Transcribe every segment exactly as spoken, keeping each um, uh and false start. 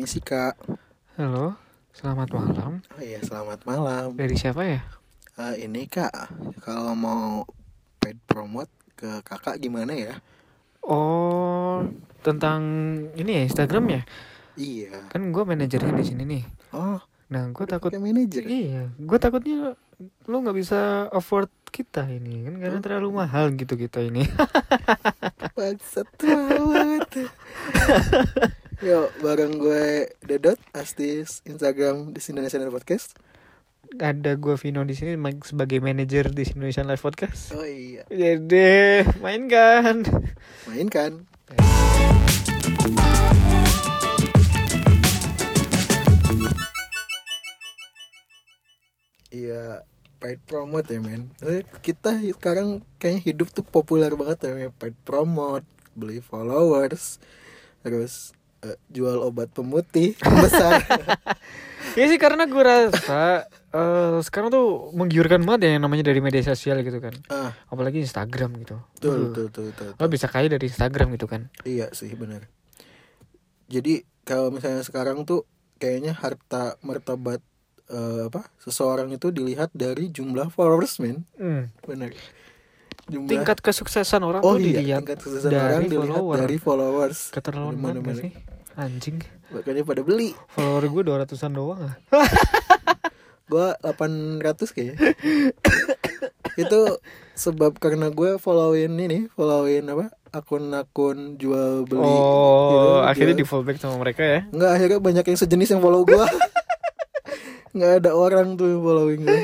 Misi Kak. Halo, selamat malam. Oh iya, selamat malam. Dari siapa ya? Uh, ini Kak, kalau mau paid promote ke kakak gimana ya? Oh, tentang ini ya Instagram ya? Iya. Kan gue manajernya di sini nih. Oh. Nah, gue takut. Manajer. Iya, gue takutnya lo nggak bisa afford kita ini kan karena terlalu mahal gitu kita ini. Bangsat banget. Yuk bareng gue Dedot Astis, Instagram di Indonesian Live Podcast. Ada gue Vino di sini sebagai manajer di Indonesian Live Podcast. Oh iya. Jadi main kan? Main kan. Iya, paid promote ya men. Kita sekarang kayaknya hidup tuh populer banget ya, paid promote, beli followers, terus uh, jual obat pemutih besar. Iya sih, karena gue rasa uh, sekarang tuh menggiurkan banget ya yang namanya dari media sosial gitu kan. Uh, Apalagi Instagram gitu. Betul, betul, betul, betul, betul. Lo bisa kaya dari Instagram gitu kan. Iya sih benar. Jadi kalau misalnya sekarang tuh kayaknya harta martabat Uh, apa seseorang itu dilihat dari jumlah followers men. Hmm. Benar. Jumlah... tingkat kesuksesan orang oh, tuh iya, dilihat tingkat kesuksesan dari orang dilihat follower. Dari followers. Keterlaluan banget sih. Anjing. Makanya pada beli. Follower gue dua ratusan doang ah. Gue delapan ratus kayaknya. Itu sebab karena gue followin ini, followin apa? akun-akun jual beli. Oh, gitu, akhirnya jual. Di-follow back sama mereka ya. Enggak, akhirnya banyak yang sejenis yang follow gue. Nggak ada orang tuh following gue.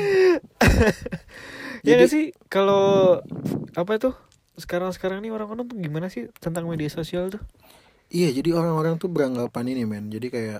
Ya nggak sih kalau apa itu sekarang-sekarang ini orang-orang tuh gimana sih tentang media sosial tuh? Iya, jadi orang-orang tuh beranggapan ini men. Jadi kayak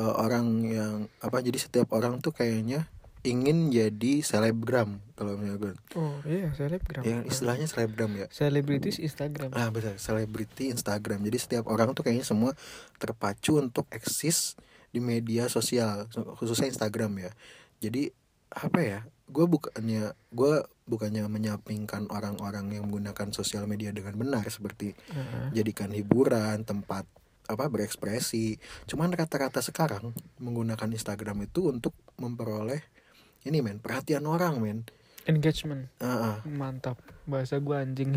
uh, orang yang apa? Jadi setiap orang tuh kayaknya ingin jadi selebgram kalau menurut gue. Oh iya, selebgram. Yang istilahnya selebgram ya. Selebritis Instagram. Ah betul, selebriti Instagram. Jadi setiap orang tuh kayaknya semua terpacu untuk eksis di media sosial, khususnya Instagram ya. Jadi apa ya, gue bukannya gue bukannya menyampingkan orang-orang yang menggunakan sosial media dengan benar seperti uh-huh. jadikan hiburan, tempat apa berekspresi. Cuman rata-rata sekarang menggunakan Instagram itu untuk memperoleh ini men, perhatian orang men. Engagement. Uh-uh. Mantap, bahasa gue anjing.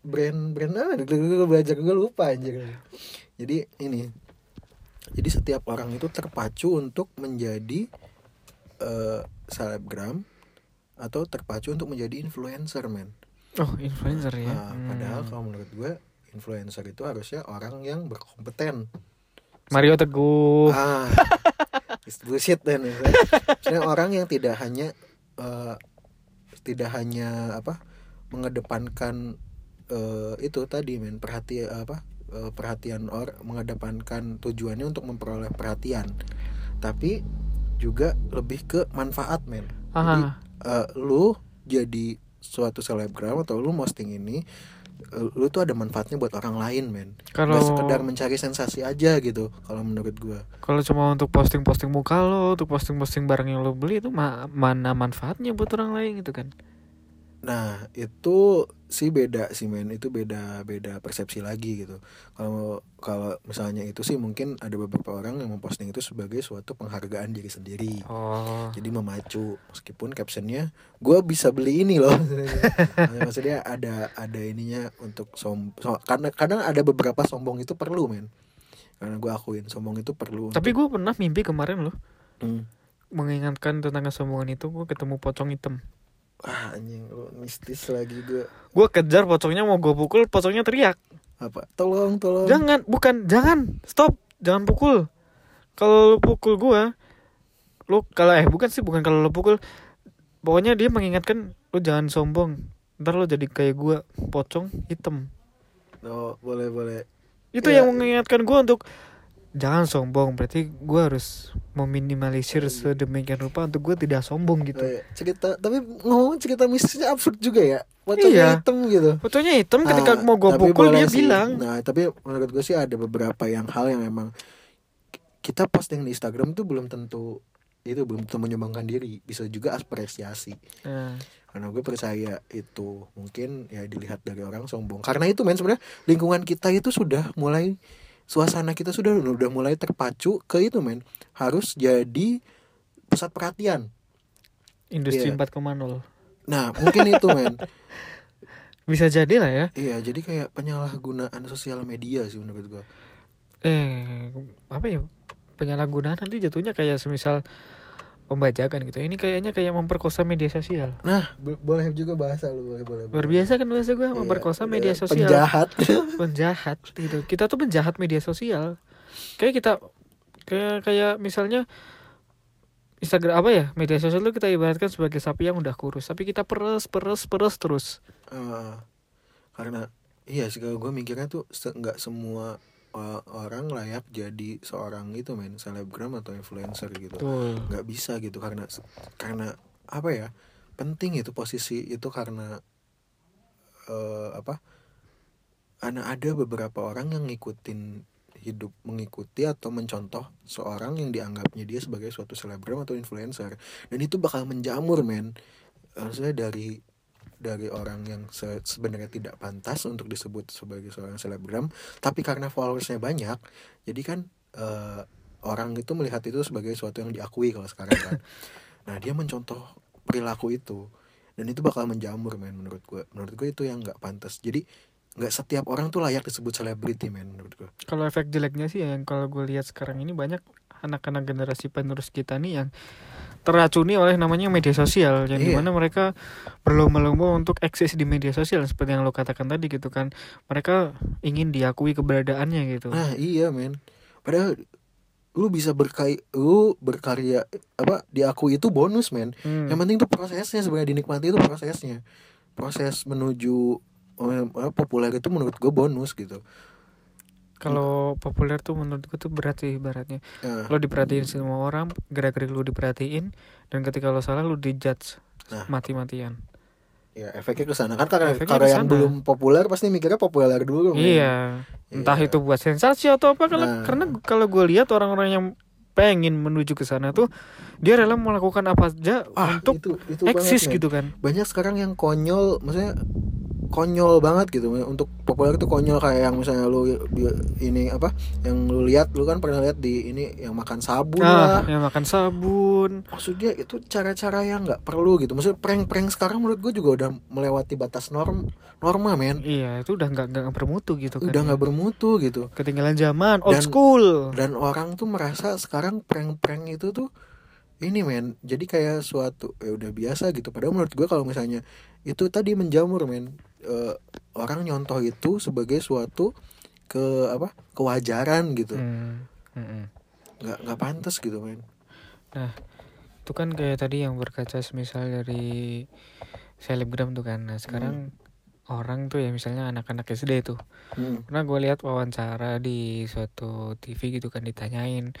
Brand-brand apa? Gue belajar gue lupa anjir. Jadi ini. Jadi setiap orang itu terpacu untuk menjadi uh, selebgram atau terpacu untuk menjadi influencer men. Oh influencer ya. Nah, padahal hmm. kalau menurut gue influencer itu harusnya orang yang berkompeten. Mario Teguh. Ah, it's bullshit kan. Maksudnya orang yang tidak hanya uh, tidak hanya apa mengedepankan uh, itu tadi men perhati apa. perhatian or mengedepankan tujuannya untuk memperoleh perhatian, tapi juga lebih ke manfaat men. Jadi uh, lu jadi suatu selebgram atau lu posting ini, uh, lu tuh ada manfaatnya buat orang lain men. Kalau sekedar mencari sensasi aja gitu, kalau menurut gua. Kalau cuma untuk posting-posting muka lo, untuk posting-posting barang yang lo beli itu ma- mana manfaatnya buat orang lain gitu kan? Nah itu sih beda sih men, itu beda beda persepsi lagi gitu. Kalau kalau misalnya itu sih mungkin ada beberapa orang yang memposting itu sebagai suatu penghargaan diri sendiri. Oh. Jadi memacu meskipun captionnya gue bisa beli ini loh. Maksudnya ada ada ininya untuk som, som karena kadang ada beberapa sombong itu perlu men. Karena gue akuin sombong itu perlu. Tapi gue pernah mimpi kemarin loh hmm. mengingatkan tentang kesombongan itu, gue ketemu pocong hitam. Wah anjing lu mistis lagi gue. Gue kejar pocongnya, mau gue pukul, pocongnya teriak. Apa? Tolong, tolong. Jangan, bukan, jangan. Stop, jangan pukul. Kalau lu pukul gue, lu kalau eh bukan sih, bukan kalau lu pukul. Pokoknya dia mengingatkan lu jangan sombong. Ntar lu jadi kayak gue, pocong hitam. Oh, boleh, boleh. Itu ya, yang mengingatkan gue untuk jangan sombong, berarti gue harus meminimalisir sedemikian rupa untuk gue tidak sombong gitu. Oh, iya. Cerita, tapi ngomong cerita mistisnya absurd juga ya. Pocongnya iya. hitam gitu. Pocongnya hitam ketika ah, mau gue pukul dia sih, bilang. Nah tapi menurut gue sih ada beberapa yang hal yang emang kita posting di Instagram tuh belum tentu itu belum tentu menyumbangkan diri, bisa juga apresiasi. Hmm. Karena gue percaya itu mungkin ya dilihat dari orang sombong. Karena itu men sebenarnya lingkungan kita itu sudah mulai suasana kita sudah udah mulai terpacu ke itu, men. Harus jadi pusat perhatian. Industri yeah. empat koma nol. Nah, mungkin itu, men. Bisa jadi lah ya. Iya, jadi kayak penyalahgunaan sosial media sih menurut gua. Eh, apa ya? Penyalahgunaan nanti jatuhnya kayak semisal pembajakan gitu. Ini kayaknya kayak memperkosa media sosial. Nah, b- boleh juga bahasa lu, boleh boleh. Berbiasa kan bahasa gue, memperkosa iya, media sosial. Penjahat. Penjahat gitu. Kita tuh penjahat media sosial. Kayak kita kayak kayak misalnya Instagram apa ya? Media sosial itu kita ibaratkan sebagai sapi yang udah kurus, tapi kita peres peres peres terus. Uh, karena iya sih kalau gue mikirnya tuh enggak semua orang layak jadi seorang itu, men, selebgram atau influencer gitu. Tuh. Gak bisa gitu karena karena apa ya, penting itu posisi itu karena uh, apa karena ada beberapa orang yang ngikutin hidup mengikuti atau mencontoh seorang yang dianggapnya dia sebagai suatu selebgram atau influencer, dan itu bakal menjamur, men. Maksudnya dari dari orang yang se- sebenarnya tidak pantas untuk disebut sebagai seorang selebgram, tapi karena followersnya banyak, jadi kan uh, orang itu melihat itu sebagai sesuatu yang diakui kalau sekarang kan. Nah, dia mencontoh perilaku itu, dan itu bakal menjamur, men. Menurut gue, menurut gue itu yang nggak pantas. Jadi nggak setiap orang tuh layak disebut selebriti, men. Menurut gue. Kalau efek jeleknya sih yang kalau gue lihat sekarang ini banyak anak-anak generasi penerus kita nih yang teracuni oleh namanya media sosial, yang yeah. dimana mereka berlomba-lomba untuk eksis di media sosial seperti yang lo katakan tadi gitu kan, mereka ingin diakui keberadaannya gitu. Nah iya, men, padahal lu bisa berkai lu berkarya apa diakui itu bonus, men. hmm. Yang penting tuh prosesnya sebenarnya, dinikmati itu prosesnya, proses menuju eh, populer itu menurut gue bonus gitu. Kalau populer tuh menurut gue tuh berat sih ibaratnya. Nah. Lo diperhatiin semua orang, gerak-gerik lo diperhatiin, dan ketika lo salah lo dijudge nah. mati-matian. Ya efeknya kesana kan, karena kalau yang belum populer pasti mikirnya populer dulu. Iya. Ya. Entah itu buat sensasi atau apa, nah. karena kalau gue lihat orang-orang yang pengen menuju ke sana tuh dia rela melakukan apa aja ah, untuk itu, itu eksis banget, gitu kan. Banyak sekarang yang konyol, maksudnya. Konyol banget gitu. Untuk populer itu konyol, kayak yang misalnya lu ini apa yang lu lihat, lu kan pernah lihat di ini yang makan sabun ah, lah yang makan sabun. Maksudnya itu cara-cara yang nggak perlu gitu. Maksudnya prank-prank sekarang menurut gue juga udah melewati batas norm norma, men. Iya, itu udah nggak nggak bermutu gitu kan. Udah nggak ya. bermutu gitu. Ketinggalan zaman, old dan, school. Dan orang tuh merasa sekarang prank-prank itu tuh ini, men, jadi kayak suatu ya udah biasa gitu. Padahal menurut gue kalau misalnya itu tadi menjamur, men. Uh, orang nyontoh itu sebagai suatu ke apa kewajaran gitu, hmm, mm, mm. nggak nggak pantas gitu, men. Nah itu kan kayak tadi yang berkaca misal dari selebgram tuh kan. Nah sekarang hmm. orang tuh ya misalnya anak-anak S D tuh, hmm. karena gue lihat wawancara di suatu T V gitu kan, ditanyain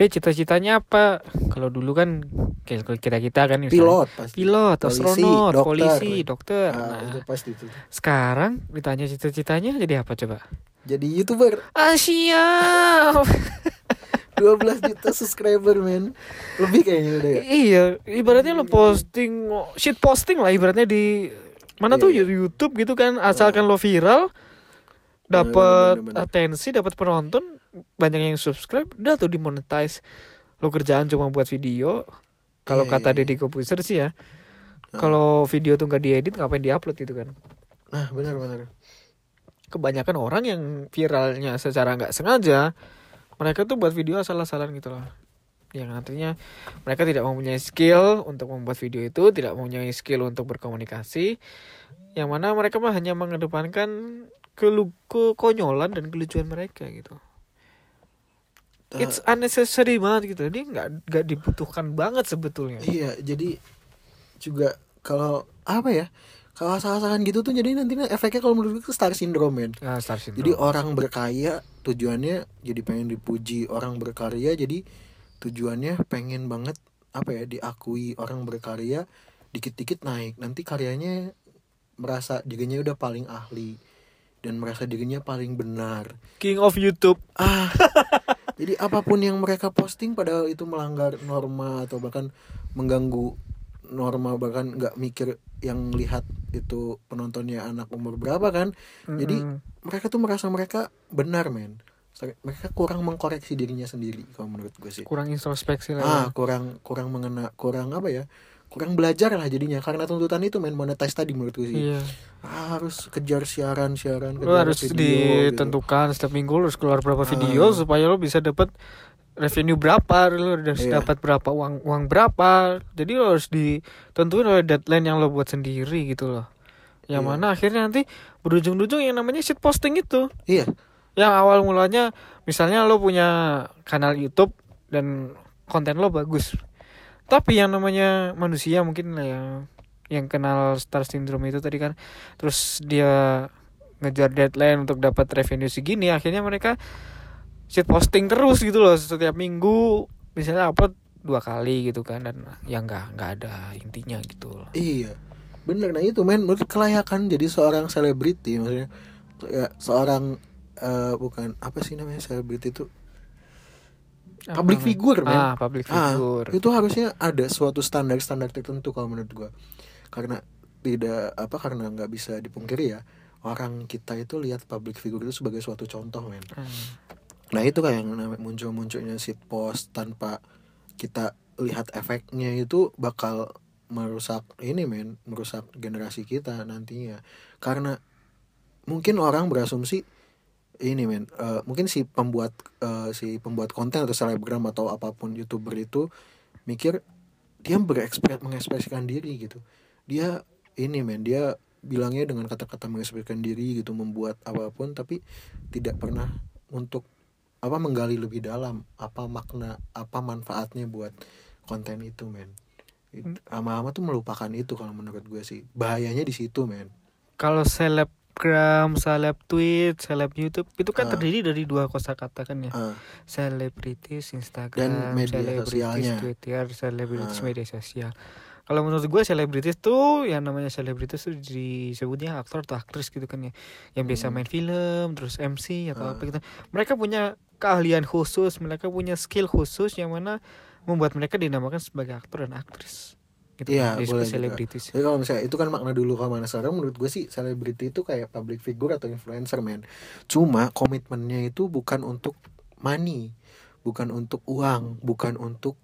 dia cita-citanya apa. Kalau dulu kan kita kita kan misalnya, pilot, pasti. pilot, astronot, dokter, polisi, dokter. Nah, itu pasti itu. Sekarang ditanya cita-citanya jadi apa coba? Jadi YouTuber. Ah, siap. dua belas juta subscriber, men. Lebih kayaknya udah ya. Iya, ibaratnya lo posting, shit posting lah ibaratnya di mana iya, tuh iya. YouTube gitu kan, asalkan oh. lo viral, dapat atensi, dapat penonton, banyak yang subscribe, udah tuh dimonetize. Lo kerjaan cuma buat video. Kalau yeah, kata yeah, Deddy Komputer sih ya, nah. kalau video tuh nggak diedit ngapain diupload gitu kan? Nah benar-benar. Kebanyakan orang yang viralnya secara nggak sengaja, mereka tuh buat video asal-asalan gitu loh. Yang artinya mereka tidak mempunyai skill untuk membuat video itu, tidak mempunyai skill untuk berkomunikasi. Yang mana mereka mah hanya mengedepankan kelu- kekonyolan dan kelucuan mereka gitu. It's unnecessary banget gitu. Dia gak, gak dibutuhkan banget sebetulnya. Iya, jadi juga kalau apa ya, kalau asal-asalan gitu tuh jadi nantinya efeknya kalau menurut gue star syndrome, men. Nah, star syndrome. Jadi orang berkaya tujuannya jadi pengen dipuji, orang berkarya jadi tujuannya pengen banget apa ya diakui. Orang berkarya dikit-dikit naik, nanti karyanya merasa dirinya udah paling ahli dan merasa dirinya paling benar. King of YouTube. Ah. Jadi apapun yang mereka posting padahal itu melanggar norma atau bahkan mengganggu norma, bahkan gak mikir yang lihat itu penontonnya anak umur berapa kan. Mm-hmm. Jadi mereka tuh merasa mereka benar, men. mereka kurang mengkoreksi dirinya sendiri kalau menurut gue sih. Kurang introspeksi lah. Ah, kurang kurang mengena kurang apa ya? Kurang belajar lah jadinya karena tuntutan itu main monetize tadi menurut gue sih. Iya. Ah, harus kejar siaran-siaran, kejar lo harus video, ditentukan gitu. Setiap minggu lo harus keluar berapa video ah. supaya lo bisa dapat revenue berapa, lo harus iya. dapat berapa uang uang berapa. Jadi lo harus ditentuin oleh deadline yang lo buat sendiri gitu loh. Yang iya. mana akhirnya nanti berujung-ujung yang namanya shit posting itu. Iya. Yang awal mulanya misalnya lo punya kanal YouTube dan konten lo bagus, tapi yang namanya manusia mungkin lah ya, yang kenal star syndrome itu tadi kan, terus dia ngejar deadline untuk dapat revenue segini, akhirnya mereka shit posting terus gitu loh setiap minggu misalnya upload dua kali gitu kan, dan yang nggak nggak ada intinya gitu loh. Iya bener. Nah itu men, menurut kelayakan jadi seorang selebriti, maksudnya ya, seorang Uh, bukan apa sih namanya selebriti itu, public figure man. Ah, public figure. Ah, itu harusnya ada suatu standar-standar tertentu kalau menurut gue, karena tidak apa karena nggak bisa dipungkiri ya, orang kita itu lihat public figure itu sebagai suatu contoh men. Hmm. Nah itu kayak muncul-munculnya shit post tanpa kita lihat efeknya itu bakal merusak ini men, merusak generasi kita nantinya, karena mungkin orang berasumsi ini men, uh, mungkin si pembuat uh, si pembuat konten atau selebgram atau apapun youtuber itu mikir dia berekspres mengekspresikan diri gitu, dia ini men, dia bilangnya dengan kata-kata mengekspresikan diri gitu, membuat apapun tapi tidak pernah untuk apa menggali lebih dalam apa makna apa manfaatnya buat konten itu men. Ama-ama tuh melupakan itu kalau menurut gue sih, bahayanya di situ men. Kalau seleb Instagram, seleb tweet, seleb YouTube itu kan uh, terdiri dari dua kosakata kan ya, uh, selebritis Instagram, selebritis Twitter, selebritis uh, media sosial. Kalau menurut gue selebritis tuh yang namanya selebritis tuh disebutnya aktor atau aktris gitu kan ya, yang hmm. biasa main film, terus M C atau uh, apa gitu. Mereka punya keahlian khusus, mereka punya skill khusus yang mana membuat mereka dinamakan sebagai aktor dan aktris. Iya gitu, boleh selebritis. Jadi kalau misalnya itu kan makna dulu, kalau mana sekarang menurut gue sih selebriti itu kayak public figure atau influencer men. Cuma komitmennya itu bukan untuk money, bukan untuk uang, bukan untuk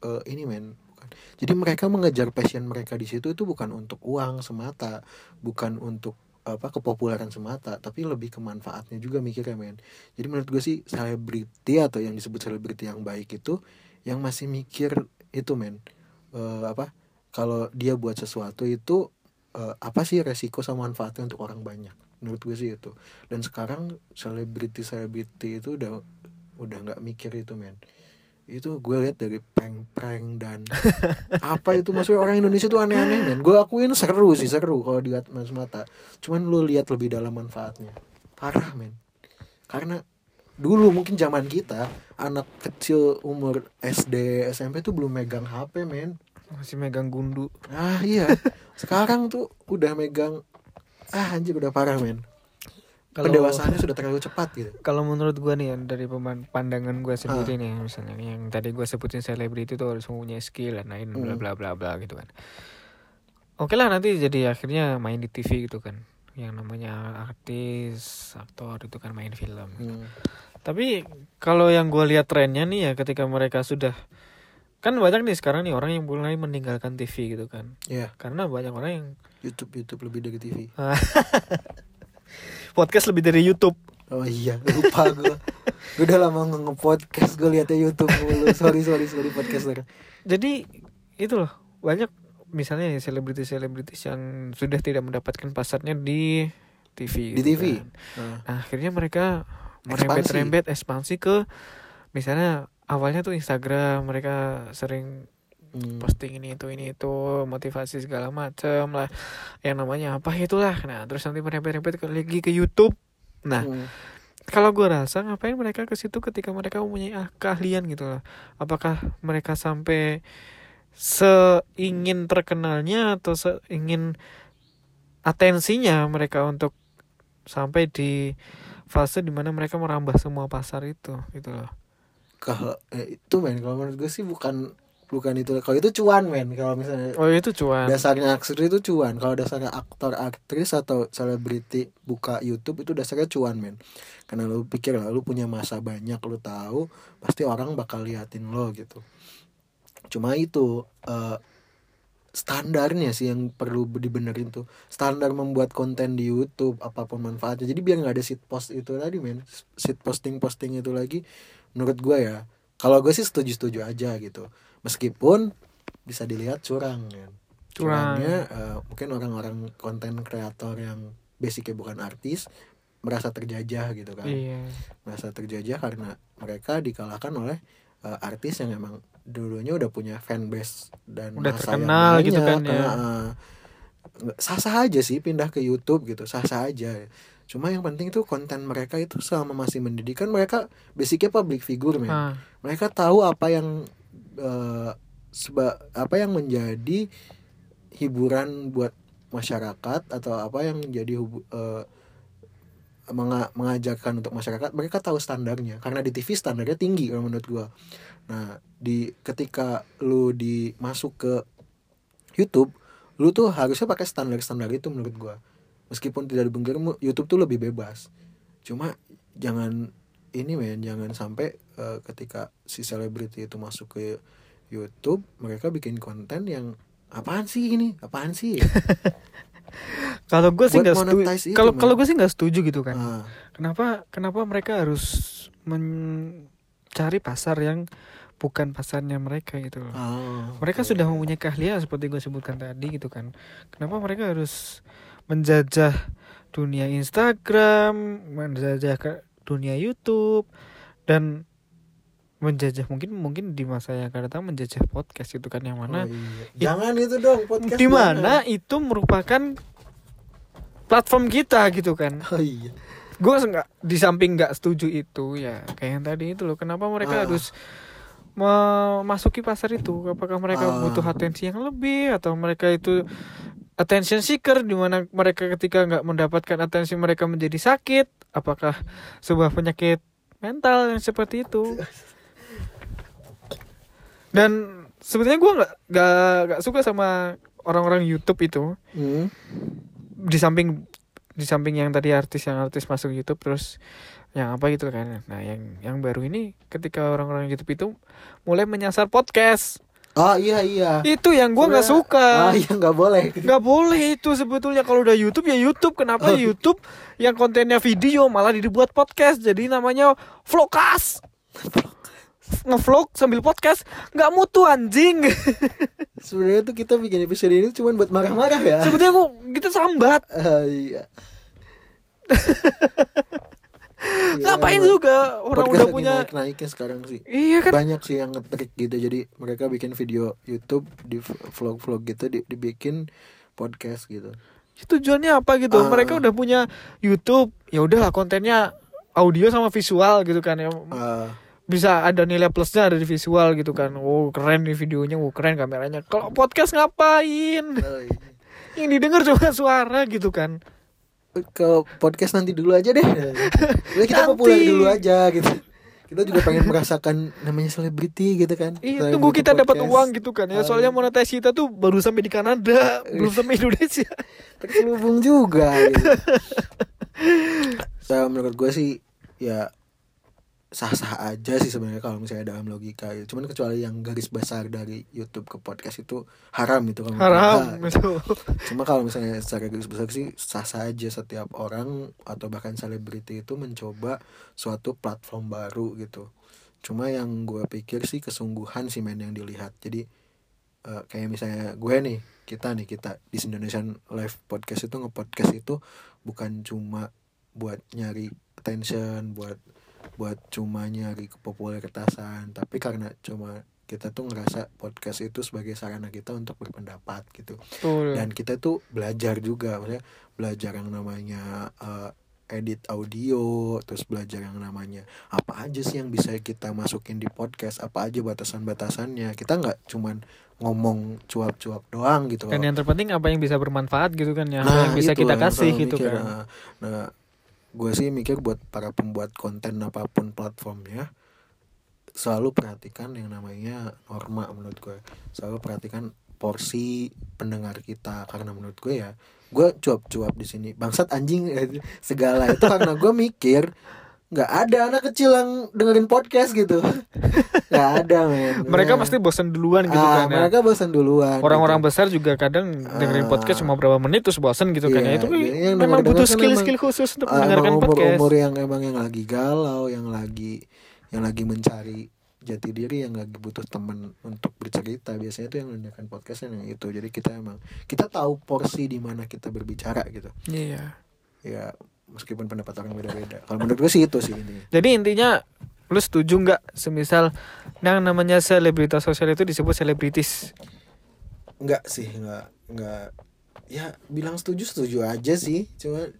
uh, ini men. Bukan. Jadi mereka mengejar passion mereka di situ itu bukan untuk uang semata, bukan untuk apa kepopuleran semata, tapi lebih ke manfaatnya juga mikirnya men. Jadi menurut gue sih selebriti atau yang disebut selebriti yang baik itu yang masih mikir itu men. Uh, apa? Kalau dia buat sesuatu itu uh, apa sih resiko sama manfaatnya untuk orang banyak, menurut gue sih itu. Dan sekarang selebriti-selebriti itu udah udah nggak mikir itu men. Itu gue lihat dari prank-prank dan apa itu, maksudnya orang Indonesia tuh aneh-aneh men. Gue akuin seru sih, seru kalau dilihat mas mata, cuman lu lihat lebih dalam manfaatnya parah men. Karena dulu mungkin zaman kita anak kecil umur S D S M P tuh belum megang H P men, masih megang gundu. Ah iya. Sekarang tuh udah megang, ah anjir udah parah men. Kalo, pendewasaannya sudah terlalu cepat gitu. Kalau menurut gue nih ya, dari pandangan gue sendiri ah. nih, misalnya yang tadi gue sebutin selebriti tuh harus punya skill dan lain bla bla bla bla gitu kan. Oke lah nanti jadi akhirnya main di T V gitu kan, yang namanya artis, aktor itu kan main film gitu. Hmm. Tapi kalau yang gue lihat trennya nih ya, ketika mereka sudah, kan banyak nih sekarang nih orang yang mulai meninggalkan T V gitu kan. Yeah. Karena banyak orang yang YouTube YouTube lebih dari T V. Podcast lebih dari YouTube. Oh iya, lupa gue. Gue udah lama nge-podcast, gue liatnya YouTube mulu. Sorry sorry sorry podcaster. Jadi itu loh, banyak misalnya selebritis-selebritis yang sudah tidak mendapatkan pasarnya di T V. Di gitu T V. Kan. Uh. Nah, akhirnya mereka merembet-rembet ekspansi ke, misalnya awalnya tuh Instagram, mereka sering hmm. posting ini itu ini itu, motivasi segala macam lah, yang namanya apa itulah. Nah, terus nanti merembet-rembet lagi ke YouTube. Nah, hmm. kalau gue rasa ngapain mereka ke situ ketika mereka mempunyai ah, keahlian gitu lah. Apakah mereka sampai seingin terkenalnya atau seingin atensinya mereka untuk sampai di fase dimana mereka merambah semua pasar itu gitu loh. Kalau eh, itu men, kalau menurut gue sih bukan bukan itu. Kalau itu cuan men, kalau misalnya oh itu cuan, dasarnya aktris itu cuan. Kalau dasarnya aktor aktris atau selebriti buka YouTube itu dasarnya cuan men, karena lu pikir lah lu punya masa banyak, lu tahu pasti orang bakal liatin lo gitu. Cuma itu uh, standarnya sih yang perlu dibenerin tuh, standar membuat konten di YouTube apapun manfaatnya. Jadi biar nggak ada shitpost itu tadi men, shit posting posting itu lagi. Menurut gue ya, kalau gue sih setuju setuju aja gitu, meskipun bisa dilihat curang kan. Curangnya uh, mungkin orang-orang konten kreator yang basicnya bukan artis merasa terjajah gitu kan. Iya. Merasa terjajah karena mereka dikalahkan oleh uh, artis yang emang dulunya udah punya fanbase dan udah terkenal banyak, gitu kan ya. Uh, sah-sah aja sih pindah ke YouTube gitu, sah-sah aja. Cuma yang penting tuh konten mereka itu selama masih mendidikan, mereka basicnya public figure men. Ah. Mereka tahu apa yang uh, seba, apa yang menjadi hiburan buat masyarakat atau apa yang menjadi hubu, uh, menga- mengajarkan untuk masyarakat. Mereka tahu standarnya karena di T V standarnya tinggi kalau menurut gua. Nah, di ketika lu dimasuk ke YouTube, lu tuh harusnya pakai standar-standar itu menurut gua. Meskipun tidak dibenggir, YouTube tuh lebih bebas. Cuma jangan ini men, jangan sampai uh, ketika si selebriti itu masuk ke YouTube, mereka bikin konten yang apaan sih ini? Apaan sih? Kalau gue sih nggak setuju. Kalau kalau gue sih nggak setuju gitu kan. Ah. Kenapa kenapa mereka harus men cari pasar yang bukan pasarnya mereka gitu loh. Oh, mereka okay. Sudah mempunyai keahlian seperti gue sebutkan tadi gitu kan. Kenapa mereka harus menjajah dunia Instagram, menjajah dunia YouTube, dan menjajah mungkin mungkin di masa yang akan datang menjajah podcast gitu kan, yang mana oh, iya. Jangan it, itu dong podcast. Di mana itu merupakan platform kita gitu kan. Oh iya. Gue nggak, di samping nggak setuju itu ya kayak yang tadi itu loh, kenapa mereka ah. harus memasuki pasar itu? Apakah mereka ah. butuh atensi yang lebih, atau mereka itu attention seeker di mana mereka ketika nggak mendapatkan atensi mereka menjadi sakit? Apakah sebuah penyakit mental yang seperti itu? Dan sebetulnya gue nggak nggak suka sama orang-orang YouTube itu. Hmm. Di samping di samping yang tadi artis yang artis masuk YouTube terus yang apa gitu kan. Nah, yang yang baru ini ketika orang-orang YouTube itu mulai menyasar podcast. Oh iya iya. Itu yang gue nggak suka. Ah iya, nggak boleh. Nggak boleh itu sebetulnya. Kalau udah YouTube ya YouTube. Kenapa oh. YouTube yang kontennya video malah dibuat podcast? Jadi namanya vlogcast. Ngevlog sambil podcast, nggak mutu anjing. Sebenarnya tuh kita bikin episode ini cuma buat marah-marah ya. Sebetulnya aku kita sambat. Uh, iya. Ngapain ya, juga orang udah punya naik-naiknya sekarang sih. Iya kan? Banyak sih yang ngetrik gitu. Jadi mereka bikin video YouTube, di vlog-vlog gitu, dibikin podcast gitu. Tujuannya apa gitu? Uh, mereka udah punya YouTube, ya udahlah kontennya audio sama visual gitu kan ya. Uh, bisa ada nilai plusnya, ada di visual gitu kan. Oh keren nih videonya, oh keren kameranya. Kalau podcast ngapain? Oh, iya. Yang didengar cuma suara gitu kan. Ke podcast nanti dulu aja deh. Kita populer dulu aja gitu. Kita juga pengen merasakan namanya selebriti gitu kan. Iya, tunggu kita dapat uang gitu kan ya. Soalnya monetasi kita tuh baru sampai di Kanada, belum sampai Indonesia. Terselubung juga gitu. So, menurut gue sih ya sah-sah aja sih sebenarnya kalau misalnya dalam logika ya. Cuman kecuali yang garis besar dari YouTube ke podcast itu haram gitu kan. Haram betul. Cuma kalau misalnya secara garis besar sih sah-sah aja setiap orang atau bahkan selebriti itu mencoba suatu platform baru gitu. Cuma yang gue pikir sih kesungguhan sih men yang dilihat. Jadi uh, kayak misalnya gue nih, kita nih kita di Indonesian Live Podcast itu nge-podcast itu bukan cuma buat nyari attention, buat buat cuma nyari kepopuleritasan, tapi karena cuma kita tuh ngerasa podcast itu sebagai sarana kita untuk berpendapat gitu. Betul. Dan kita tuh belajar juga, maksudnya belajar yang namanya uh, edit audio, terus belajar yang namanya apa aja sih yang bisa kita masukin di podcast, apa aja batasan-batasannya. Kita nggak cuman ngomong cuap-cuap doang gitu. Dan yang terpenting apa yang bisa bermanfaat gitu kan ya, nah, yang bisa kita kasih gitu mikir, kan. Nah, nah gue sih mikir buat para pembuat konten apapun platformnya, selalu perhatikan yang namanya norma, menurut gue. Selalu perhatikan porsi pendengar kita, karena menurut gue ya, gue cuap-cuap di sini bangsat anjing segala itu karena gue mikir nggak ada anak kecil yang dengerin podcast gitu, nggak ada men. Mereka pasti bosan duluan gitu ah, kan ya. Mereka bosan duluan. Orang-orang gitu. Besar juga kadang dengerin ah, podcast cuma berapa menit terus bosan gitu iya, kan ya. Itu yang memang butuh skill-skill memang, khusus untuk mendengarkan umur, podcast. Umur yang emang yang lagi galau, yang lagi yang lagi mencari jati diri, yang lagi butuh teman untuk bercerita, biasanya itu yang mendengarkan podcastnya yang itu. Jadi kita emang kita tahu porsi di mana kita berbicara gitu. Iya. Yeah. Ya meskipun pendapat orang beda-beda. Kalau menurut gue sih itu sih intinya. Jadi intinya lu setuju nggak semisal yang namanya selebritas sosial itu disebut selebritis? Nggak sih, nggak nggak. Ya bilang setuju setuju aja sih, cuma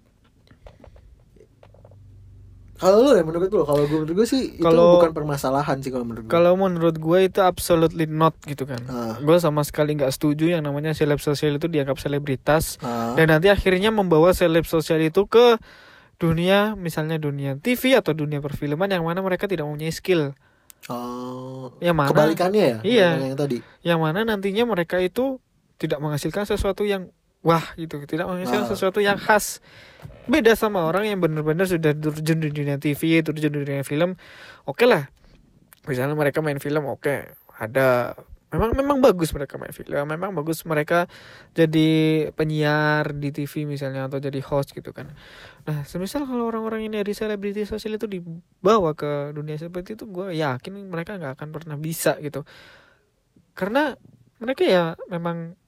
kalau lu ya menurut lu, kalau gue menurut gue sih itu kalo, bukan permasalahan sih kalau menurut gue. Kalau menurut gue itu absolutely not gitu kan. Uh. Gue sama sekali nggak setuju yang namanya seleb sosial itu dianggap selebritas uh. dan nanti akhirnya membawa seleb sosial itu ke dunia, misalnya dunia T V atau dunia perfilman yang mana mereka tidak mempunyai skill. Oh. Uh, yang mana? Kebalikannya ya. Iya. Yang tadi. Yang mana nantinya mereka itu tidak menghasilkan sesuatu yang wah gitu, tidak menghasilkan uh. sesuatu yang khas. Beda sama orang yang benar-benar sudah terjun di dunia T V, terjun di dunia film. Oke okay lah, misalnya mereka main film, oke okay. Ada memang memang bagus mereka main film, memang bagus mereka jadi penyiar di T V misalnya atau jadi host gitu kan. Nah semisal kalau orang-orang ini dari selebriti sosial itu dibawa ke dunia seperti itu, gue yakin mereka nggak akan pernah bisa gitu, karena mereka ya memang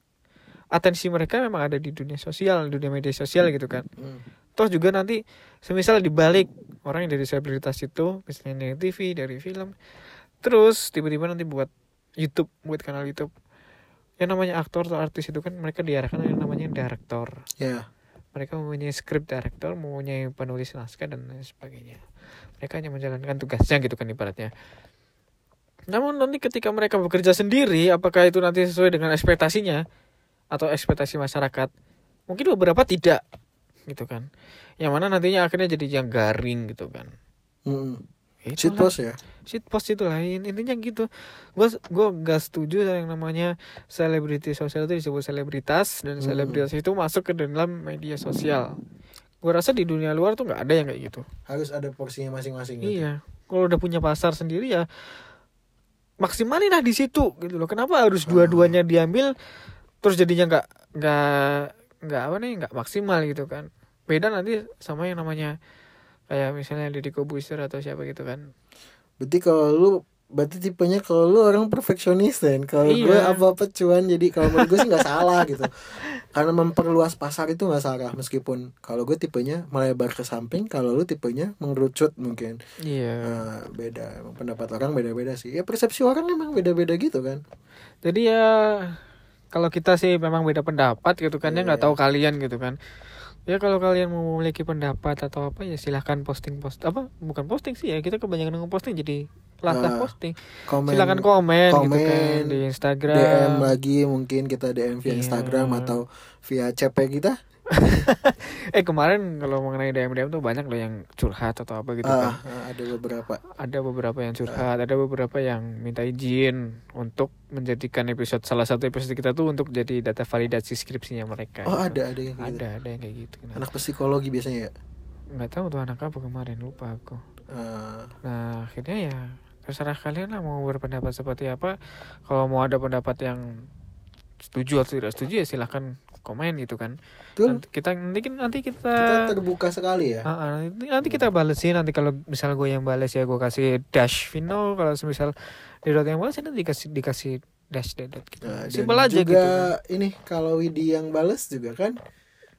atensi mereka memang ada di dunia sosial, dunia media sosial gitu kan. hmm. Terus juga nanti semisal dibalik orang yang dari selebritas itu, misalnya dari T V, dari film, terus tiba-tiba nanti buat YouTube, buat kanal YouTube, yang namanya aktor atau artis itu kan mereka diarahkan yang namanya director. yeah. Mereka mempunyai script director, mempunyai penulis naskah dan lain sebagainya. Mereka hanya menjalankan tugasnya gitu kan ibaratnya. Namun nanti ketika mereka bekerja sendiri, apakah itu nanti sesuai dengan ekspektasinya atau ekspektasi masyarakat? Mungkin beberapa tidak gitu kan, yang mana nantinya akhirnya jadi yang garing gitu kan. hmm. Shitpost ya, shitpost itu lain. Intinya gitu, gue gue gak setuju yang namanya selebriti sosial itu disebut selebritas dan hmm. selebritas itu masuk ke dalam media sosial. Gue rasa di dunia luar tuh nggak ada yang kayak gitu, harus ada porsinya masing-masing gitu. Iya, kalau udah punya pasar sendiri ya maksimalin lah di situ gitu loh. Kenapa harus dua-duanya diambil terus jadinya nggak nggak nggak apa nih nggak maksimal gitu kan. Beda nanti sama yang namanya kayak misalnya Deddy Kobuser atau siapa gitu kan. Berarti kalau lu berarti tipenya kalau lu orang perfeksionis kan. Kalau iya. gue apa-apa cuan, jadi kalau menurut gue sih nggak salah gitu, karena memperluas pasar itu nggak salah. Meskipun kalau gue tipenya melebar ke samping, kalau lu tipenya mengerucut mungkin. Iya. Nah, beda, pendapat orang beda-beda sih ya, persepsi orang emang beda-beda gitu kan. Jadi ya kalau kita sih memang beda pendapat gitu kan, yeah. ya nggak tahu kalian gitu kan. Ya kalau kalian memiliki pendapat atau apa ya silahkan posting post apa bukan posting sih ya, kita kebanyakan ngeposting jadi latah uh, posting. Komen, silahkan komen, komen gitu kan di Instagram. D M lagi mungkin kita D M via yeah. Instagram atau via C P kita. eh kemarin kalau mengenai D M D M tuh banyak loh yang curhat atau apa gitu uh, kan. Uh, ada beberapa. Ada beberapa yang curhat, uh. ada beberapa yang minta izin untuk menjadikan episode salah satu episode kita tuh untuk jadi data validasi skripsinya mereka. Oh gitu. ada ada yang kayak ada gitu. ada yang kayak gitu. Kenapa? Anak psikologi biasanya ya. Nggak tahu tuh anak apa kemarin, lupa aku. Uh. Nah akhirnya ya terserah kalian lah mau berpendapat seperti apa. Kalau mau ada pendapat yang setuju atau tidak setuju ya silahkan komen gitu kan. Nanti kita nanti nanti kita, kita terbuka sekali ya. Uh, nanti, nanti kita balesin, nanti kalau misal gue yang bales ya gue kasih dash Vino, kalau misal Dedot yang bales nanti dikasih dikasih dash Dedot gitu. Nah, simpel aja gitu. Juga ini kalau Widi yang bales juga kan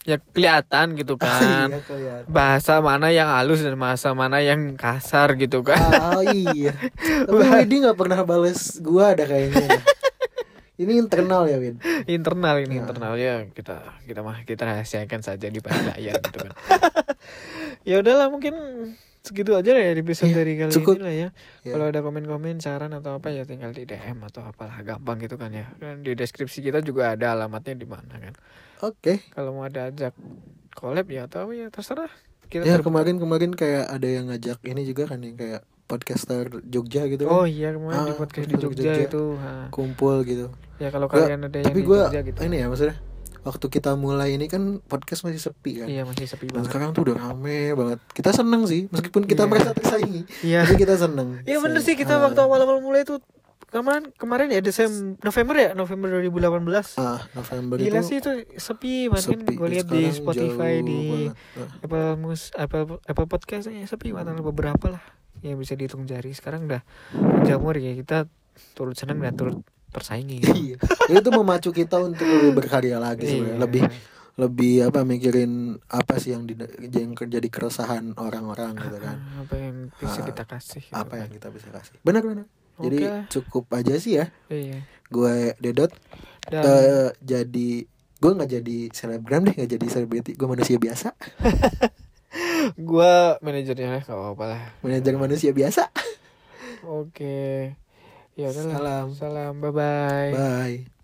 ya kelihatan gitu kan. Iya, kelihatan. Bahasa mana yang halus dan bahasa mana yang kasar gitu kan. Oh iya. Tapi Widi enggak pernah bales gue ada kayaknya. Ini internal ya Win. Internal ini nah. internal ya kita kita mah kita rahasiakan saja di balik layar gitu kan. Ya udahlah mungkin segitu aja ya episode ya, dari kali cukup. Ini lah ya. ya. Kalau ada komen-komen, saran atau apa ya tinggal di D M atau apalah, gampang gitu kan ya. Dan di deskripsi kita juga ada alamatnya di mana kan. Oke. Okay. Kalau mau ada ajak collab ya atau ya terserah. Kita ya terbuka. kemarin kemarin kayak ada yang ngajak ini juga kan, yang kayak Podcaster Jogja gitu kan. Oh iya, kemarin ah, di podcast di Jogja, Jogja itu ha. Kumpul gitu. Ya kalau kalian ada yang di gua, Jogja gitu. Tapi ini ya maksudnya waktu kita mulai ini kan podcast masih sepi kan. Iya, masih sepi banget. Dan sekarang tuh udah rame banget. Kita seneng sih meskipun kita yeah. merasa tersaingi. Iya. Tapi kita seneng. Iya bener sih, kita ha. waktu awal-awal mulai tuh kemarin kemarin ya Desember November ya November dua ribu delapan belas. Ah, November gila itu. Gila sih itu sepi banget. Gue lihat di Spotify, di banget. Apple Mus Apple Apple Podcast-nya sepi banget, beberapa lah yang bisa dihitung jari. Sekarang udah menjamur ya, kita turut senang dan turut persaingi. Iya. Itu memacu kita untuk lebih berkarya lagi sebenarnya. Lebih lebih apa mikirin apa sih yang di, yang jadi keresahan orang-orang gitu kan. Apa yang bisa kita kasih? Gitu apa kan. Yang kita bisa kasih? Benar benar. Jadi okay. cukup aja sih ya. Iya. Gue Dedot. Dan... Uh, jadi gue enggak jadi selebgram deh, enggak jadi selebriti. Gue manusia biasa. Gue manajernya enggak apa-apa lah. Manajer manusia biasa. Oke. Okay. Ya udah. Salam. Salam, bye-bye. Bye.